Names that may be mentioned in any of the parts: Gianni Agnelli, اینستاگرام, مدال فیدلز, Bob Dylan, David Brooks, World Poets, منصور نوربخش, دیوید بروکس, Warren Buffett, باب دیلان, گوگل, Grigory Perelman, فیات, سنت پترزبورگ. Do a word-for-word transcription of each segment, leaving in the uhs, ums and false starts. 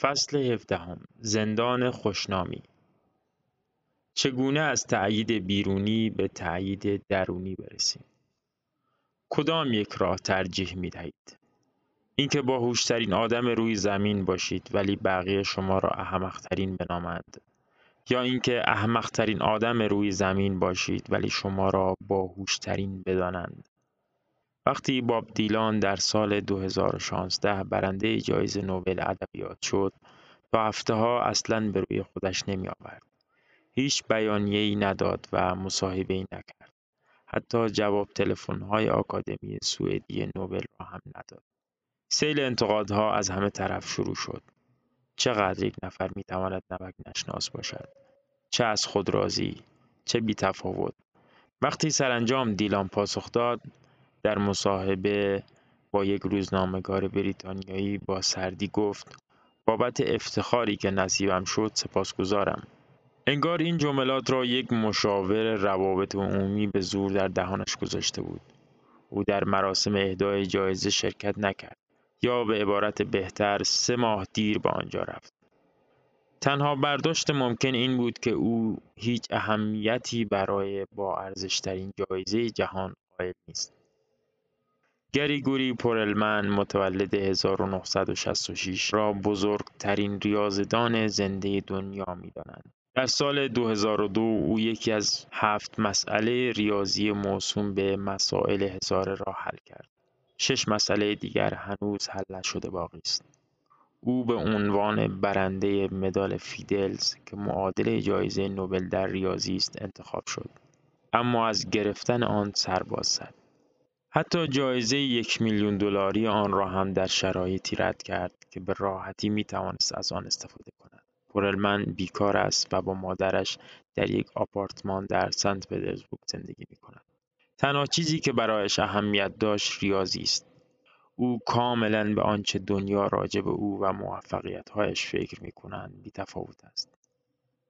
فصل هفدهم زندان خوشنامی چگونه از تأیید بیرونی به تأیید درونی برسیم؟ کدام یک راه ترجیح می دهید؟ اینکه باهوشترین آدم روی زمین باشید ولی بقیه شما را احمقترین بنامند، یا اینکه احمقترین آدم روی زمین باشید ولی شما را باهوشترین بدانند. وقتی باب دیلان در سال دو هزار و شانزده برنده جایزه نوبل ادبیات شد، تا هفته‌ها اصلاً به روی خودش نمی آورد. هیچ بیانیه‌ای نداد و مصاحبه‌ای نکرد. حتی جواب تلفن‌های آکادمی سوئدی نوبل را هم نداد. سیل انتقادها از همه طرف شروع شد. چقدر یک نفر می تواند نمک نشناس باشد؟ چه از خود راضی، چه بی‌تفاوت. وقتی سرانجام دیلان پاسخ داد، در مصاحبه با یک روزنامه‌نگار بریتانیایی با سردی گفت: بابت افتخاری که نصیبم شد سپاسگزارم. انگار این جملات را یک مشاور روابط عمومی به زور در دهانش گذاشته بود. او در مراسم اهدای جایزه شرکت نکرد، یا به عبارت بهتر سه ماه دیر به آنجا رفت. تنها برداشت ممکن این بود که او هیچ اهمیتی برای با ارزش‌ترین جایزه جهان قائل نیست. گریگوری پورلمن متولد هزار و نهصد و شصت و شش را بزرگترین ریاضیدان زنده دنیا می‌دانند. در سال دو هزار و دو او یکی از هفت مسئله ریاضی موسوم به مسائل هزاره را حل کرد. شش مسئله دیگر هنوز حل نشده باقی است. او به عنوان برنده مدال فیدلز که معادل جایزه نوبل در ریاضی است انتخاب شد، اما از گرفتن آن سرباز زد. حتی جایزه یک میلیون دلاری آن را هم در شرایطی رد کرد که به راحتی می توانست از آن استفاده کند. پورلمن بیکار است و با مادرش در یک آپارتمان در سنت پترزبورگ زندگی می کند. تنها چیزی که برایش اهمیت داشت ریاضی است. او کاملاً به آنچه دنیا راجع به او و موفقیت‌هایش فکر می‌کنند بی‌تفاوت است.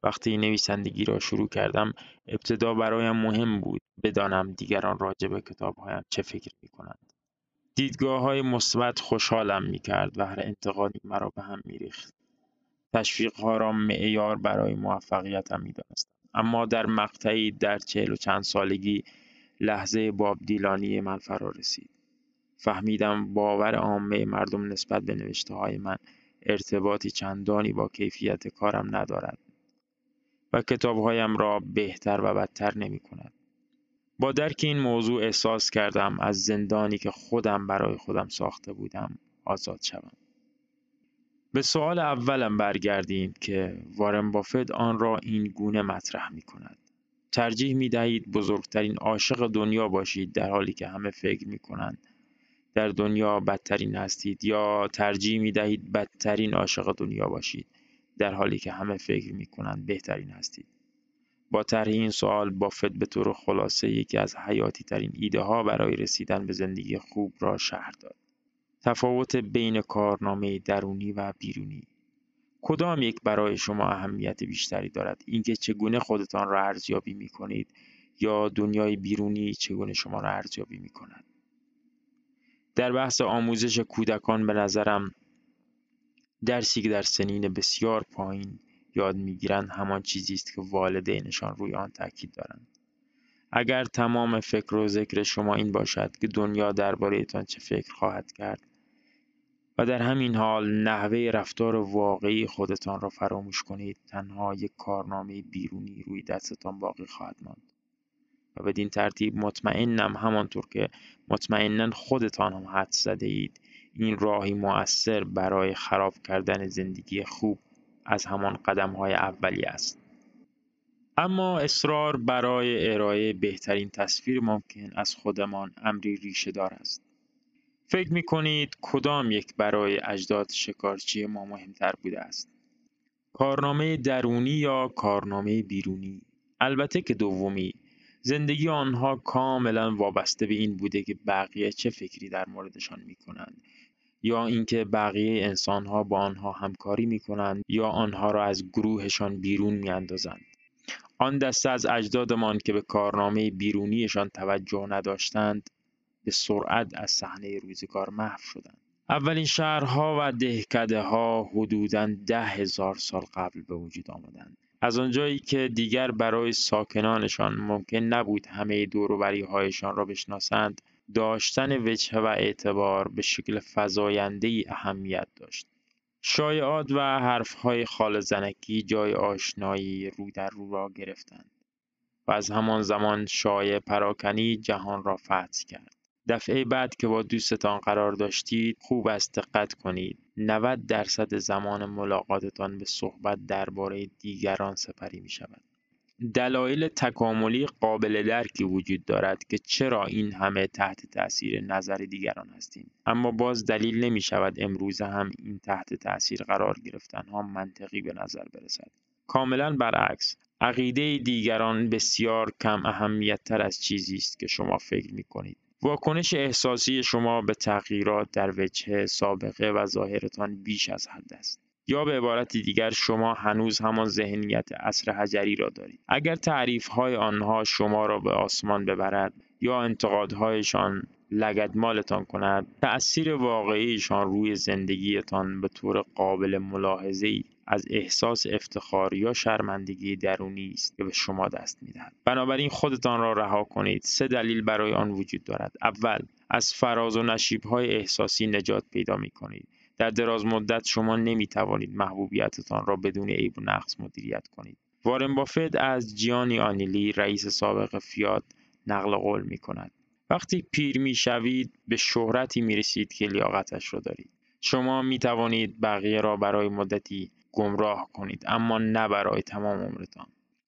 وقتی نویسندگی را شروع کردم، ابتدا برایم مهم بود بدانم دیگران راجع به کتاب‌هایم چه فکر می‌کنند. دیدگاه‌های مثبت خوشحالم می‌کرد و هر انتقادی مرا به هم می‌ریخت. تشویق‌ها را معیار برای موفقیتم می‌دانستم، اما در مقطعی در چهل و چند سالگی لحظه باب دیلانی من فرا رسید. فهمیدم باور عامه مردم نسبت به نوشته‌های من ارتباطی چندانی با کیفیت کارم ندارد و کتاب‌هایم را بهتر و بدتر نمی‌کند. با درک این موضوع احساس کردم از زندانی که خودم برای خودم ساخته بودم آزاد شوم. به سوال اولم برگردیم که وارن بافت آن را این گونه مطرح می‌کند: ترجیح می‌دهید بزرگترین عاشق دنیا باشید در حالی که همه فکر می‌کنند در دنیا بدترین هستید، یا ترجیح می‌دهید بدترین عاشق دنیا باشید در حالی که همه فکر می‌کنند بهترین هستید. با طرح این سوال، بافت به طور خلاصه یکی از حیاتی‌ترین ایده‌ها برای رسیدن به زندگی خوب را شرح داد: تفاوت بین کارنامه درونی و بیرونی. کدام یک برای شما اهمیت بیشتری دارد؟ اینکه چگونه خودتان را ارزیابی می‌کنید یا دنیای بیرونی چگونه شما را ارزیابی می‌کند؟ در بحث آموزش کودکان به نظرم درسی که در سنین بسیار پایین یاد می‌گیرند همان چیزی است که والدینشان روی آن تاکید دارند. اگر تمام فکر و ذکر شما این باشد که دنیا درباره‌تان چه فکر خواهد کرد و در همین حال نحوه رفتار واقعی خودتان را فراموش کنید، تنها یک کارنامه بیرونی روی دستتان باقی خواهد ماند. و بدین ترتیب مطمئنم همانطور که مطمئناً خودتان هم حد زده اید، این راهی مؤثر برای خراب کردن زندگی خوب از همان قدم‌های اولی است. اما اصرار برای ارائه بهترین تصویر ممکن از خودمان امری ریشه‌دار است. فکر می‌کنید کدام یک برای اجداد شکارچی ما مهمتر بوده است؟ کارنامه درونی یا کارنامه بیرونی؟ البته که دومی. زندگی آنها کاملا وابسته به این بوده که بقیه چه فکری در موردشان می‌کنند، یا اینکه بقیه انسان‌ها با آنها همکاری می‌کنند یا آنها را از گروهشان بیرون می‌اندازند. آن دسته از اجدادمان که به کارنامه بیرونیشان توجه نداشتند، به سرعت از صحنه روزگار محو شدند. اولین شهرها و دهکده ها حدوداً ده هزار سال قبل به وجود آمدند. از آنجایی که دیگر برای ساکنانشان ممکن نبود همه دوروبری هایشان را بشناسند، داشتن وجه و اعتبار به شکل فزاینده‌ای اهمیت داشت. شایعات و حرفهای خال زنکی جای آشنایی رو در رو را گرفتند و از همان زمان شایع پراکنی جهان را فتح کرد. دفعه بعد که با دوستتان قرار داشتید خوب است دقت کنید. نود درصد زمان ملاقاتتان به صحبت درباره دیگران سپری می شود. دلایل تکاملی قابل درکی وجود دارد که چرا این همه تحت تأثیر نظر دیگران هستیم، اما باز دلیل نمی شود امروز هم این تحت تأثیر قرار گرفتن ها منطقی به نظر برسد. کاملا برعکس، عقیده دیگران بسیار کم اهمیت تر از چیزی است که شما فکر می کنید. واکنش احساسی شما به تغییرات در وجه، سابقه و ظاهرتان بیش از حد است. یا به عبارت دیگر شما هنوز همان ذهنیت عصر حجری را دارید. اگر تعریف‌های آنها شما را به آسمان ببرد یا انتقادهایشان لگدمالتان کند، تأثیر واقعیشان روی زندگیتان به طور قابل ملاحظه‌ای از احساس افتخار یا شرمندگی درونی است که به شما دست می‌دهد. بنابراین خودتان را رها کنید. سه دلیل برای آن وجود دارد. اول، از فراز و نشیب‌های احساسی نجات پیدا می‌کنید. در دراز مدت شما نمی توانید محبوبیتتان را بدون عیب و نقص مدیریت کنید. وارن بافت از جیانی آنیلی رئیس سابق فیات نقل قول می کند: وقتی پیر می شوید به شهرتی می رسید که لیاقتش را دارید. شما می توانید بقیه را برای مدتی گمراه کنید، اما نه برای تمام عمرتان.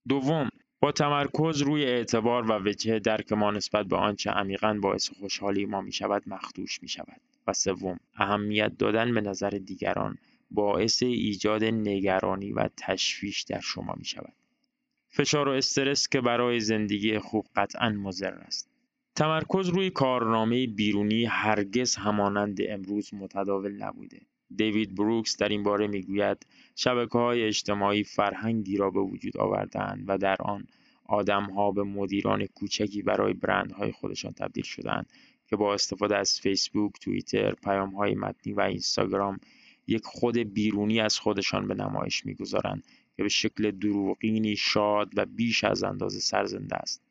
دوم، با تمرکز روی اعتبار و وجه درک ما نسبت به آنچه عمیقاً باعث خوشحالی ما می شود مخدوش می شود. و سوم، اهمیت دادن به نظر دیگران باعث ایجاد نگرانی و تشویش در شما می شود. فشار و استرس که برای زندگی خوب قطعاً مضر است. تمرکز روی کارنامه بیرونی هرگز همانند امروز متداول نبوده. دیوید بروکس در این باره می گوید: شبکه‌های اجتماعی فرهنگی را به وجود آوردند و در آن آدم‌ها به مدیران کوچکی برای برندهای خودشان تبدیل شدند که با استفاده از فیسبوک، توییتر، پیام‌های متنی و اینستاگرام یک خود بیرونی از خودشان به نمایش می‌گذارند که به شکل دروغینی شاد و بیش از اندازه سرزنده است.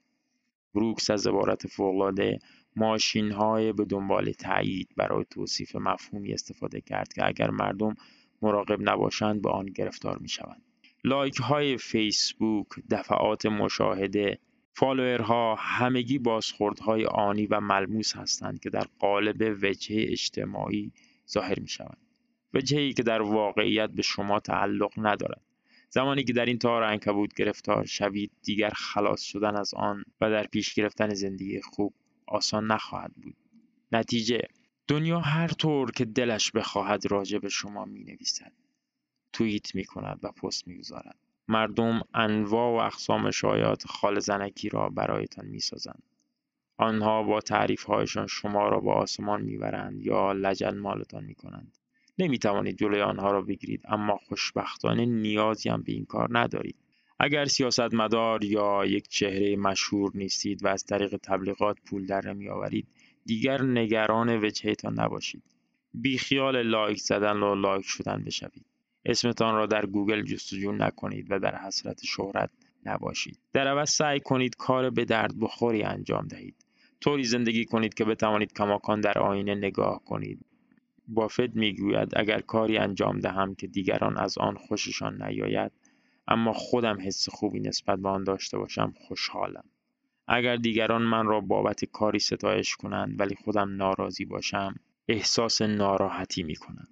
بروکس از عبارت فوق‌العاده ماشین‌های به دنبال تایید برای توصیف مفهومی استفاده کرد که اگر مردم مراقب نباشند به آن گرفتار می‌شوند. لایک‌های فیسبوک، دفعات مشاهده، فالوورها همگی بازخوردهای آنی و ملموس هستند که در قالب وجه اجتماعی ظاهر می شوند. وجهی که در واقعیت به شما تعلق ندارد. زمانی که در این تار عنکبوت گرفتار شوید دیگر خلاص شدن از آن و در پیش گرفتن زندگی خوب آسان نخواهد بود. نتیجه، دنیا هر طور که دلش بخواهد راجع به شما می نویسد، توییت می کند و پست می گذارد. مردم انواع و اقسام شایعات خال زنکی را برایتان می‌سازند. آنها با تعریف‌هایشان شما را به آسمان می‌برند یا لجنمالتان می‌کنند. نمی‌توانید جلوی آنها را بگیرید، اما خوشبختانه نیازی هم به این کار ندارید. اگر سیاستمدار یا یک چهره مشهور نیستید و از طریق تبلیغات پول درمی‌آورید، دیگر نگران وجهتان نباشید. بیخیال لایک زدن و لایک شدن بشوید. اسمتان را در گوگل جستجو نکنید و در حسرت شهرت نباشید. در عوض سعی کنید کار به درد بخوری انجام دهید. طوری زندگی کنید که بتوانید کماکان در آینه نگاه کنید. بافت میگوید: اگر کاری انجام دهم که دیگران از آن خوششان نیاید، اما خودم حس خوبی نسبت به آن داشته باشم، خوشحالم. اگر دیگران من را بابت کاری ستایش کنند ولی خودم ناراضی باشم، احساس ناراحتی میکنم.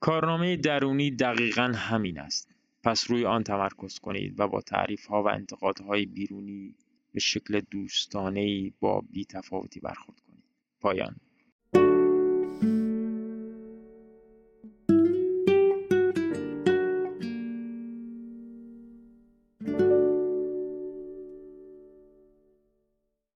کارنامه درونی دقیقاً همین است. پس روی آن تمرکز کنید و با تعریف‌ها و انتقادهای بیرونی به شکل دوستانه‌ای با بی‌تفاوتی برخورد کنید. پایان.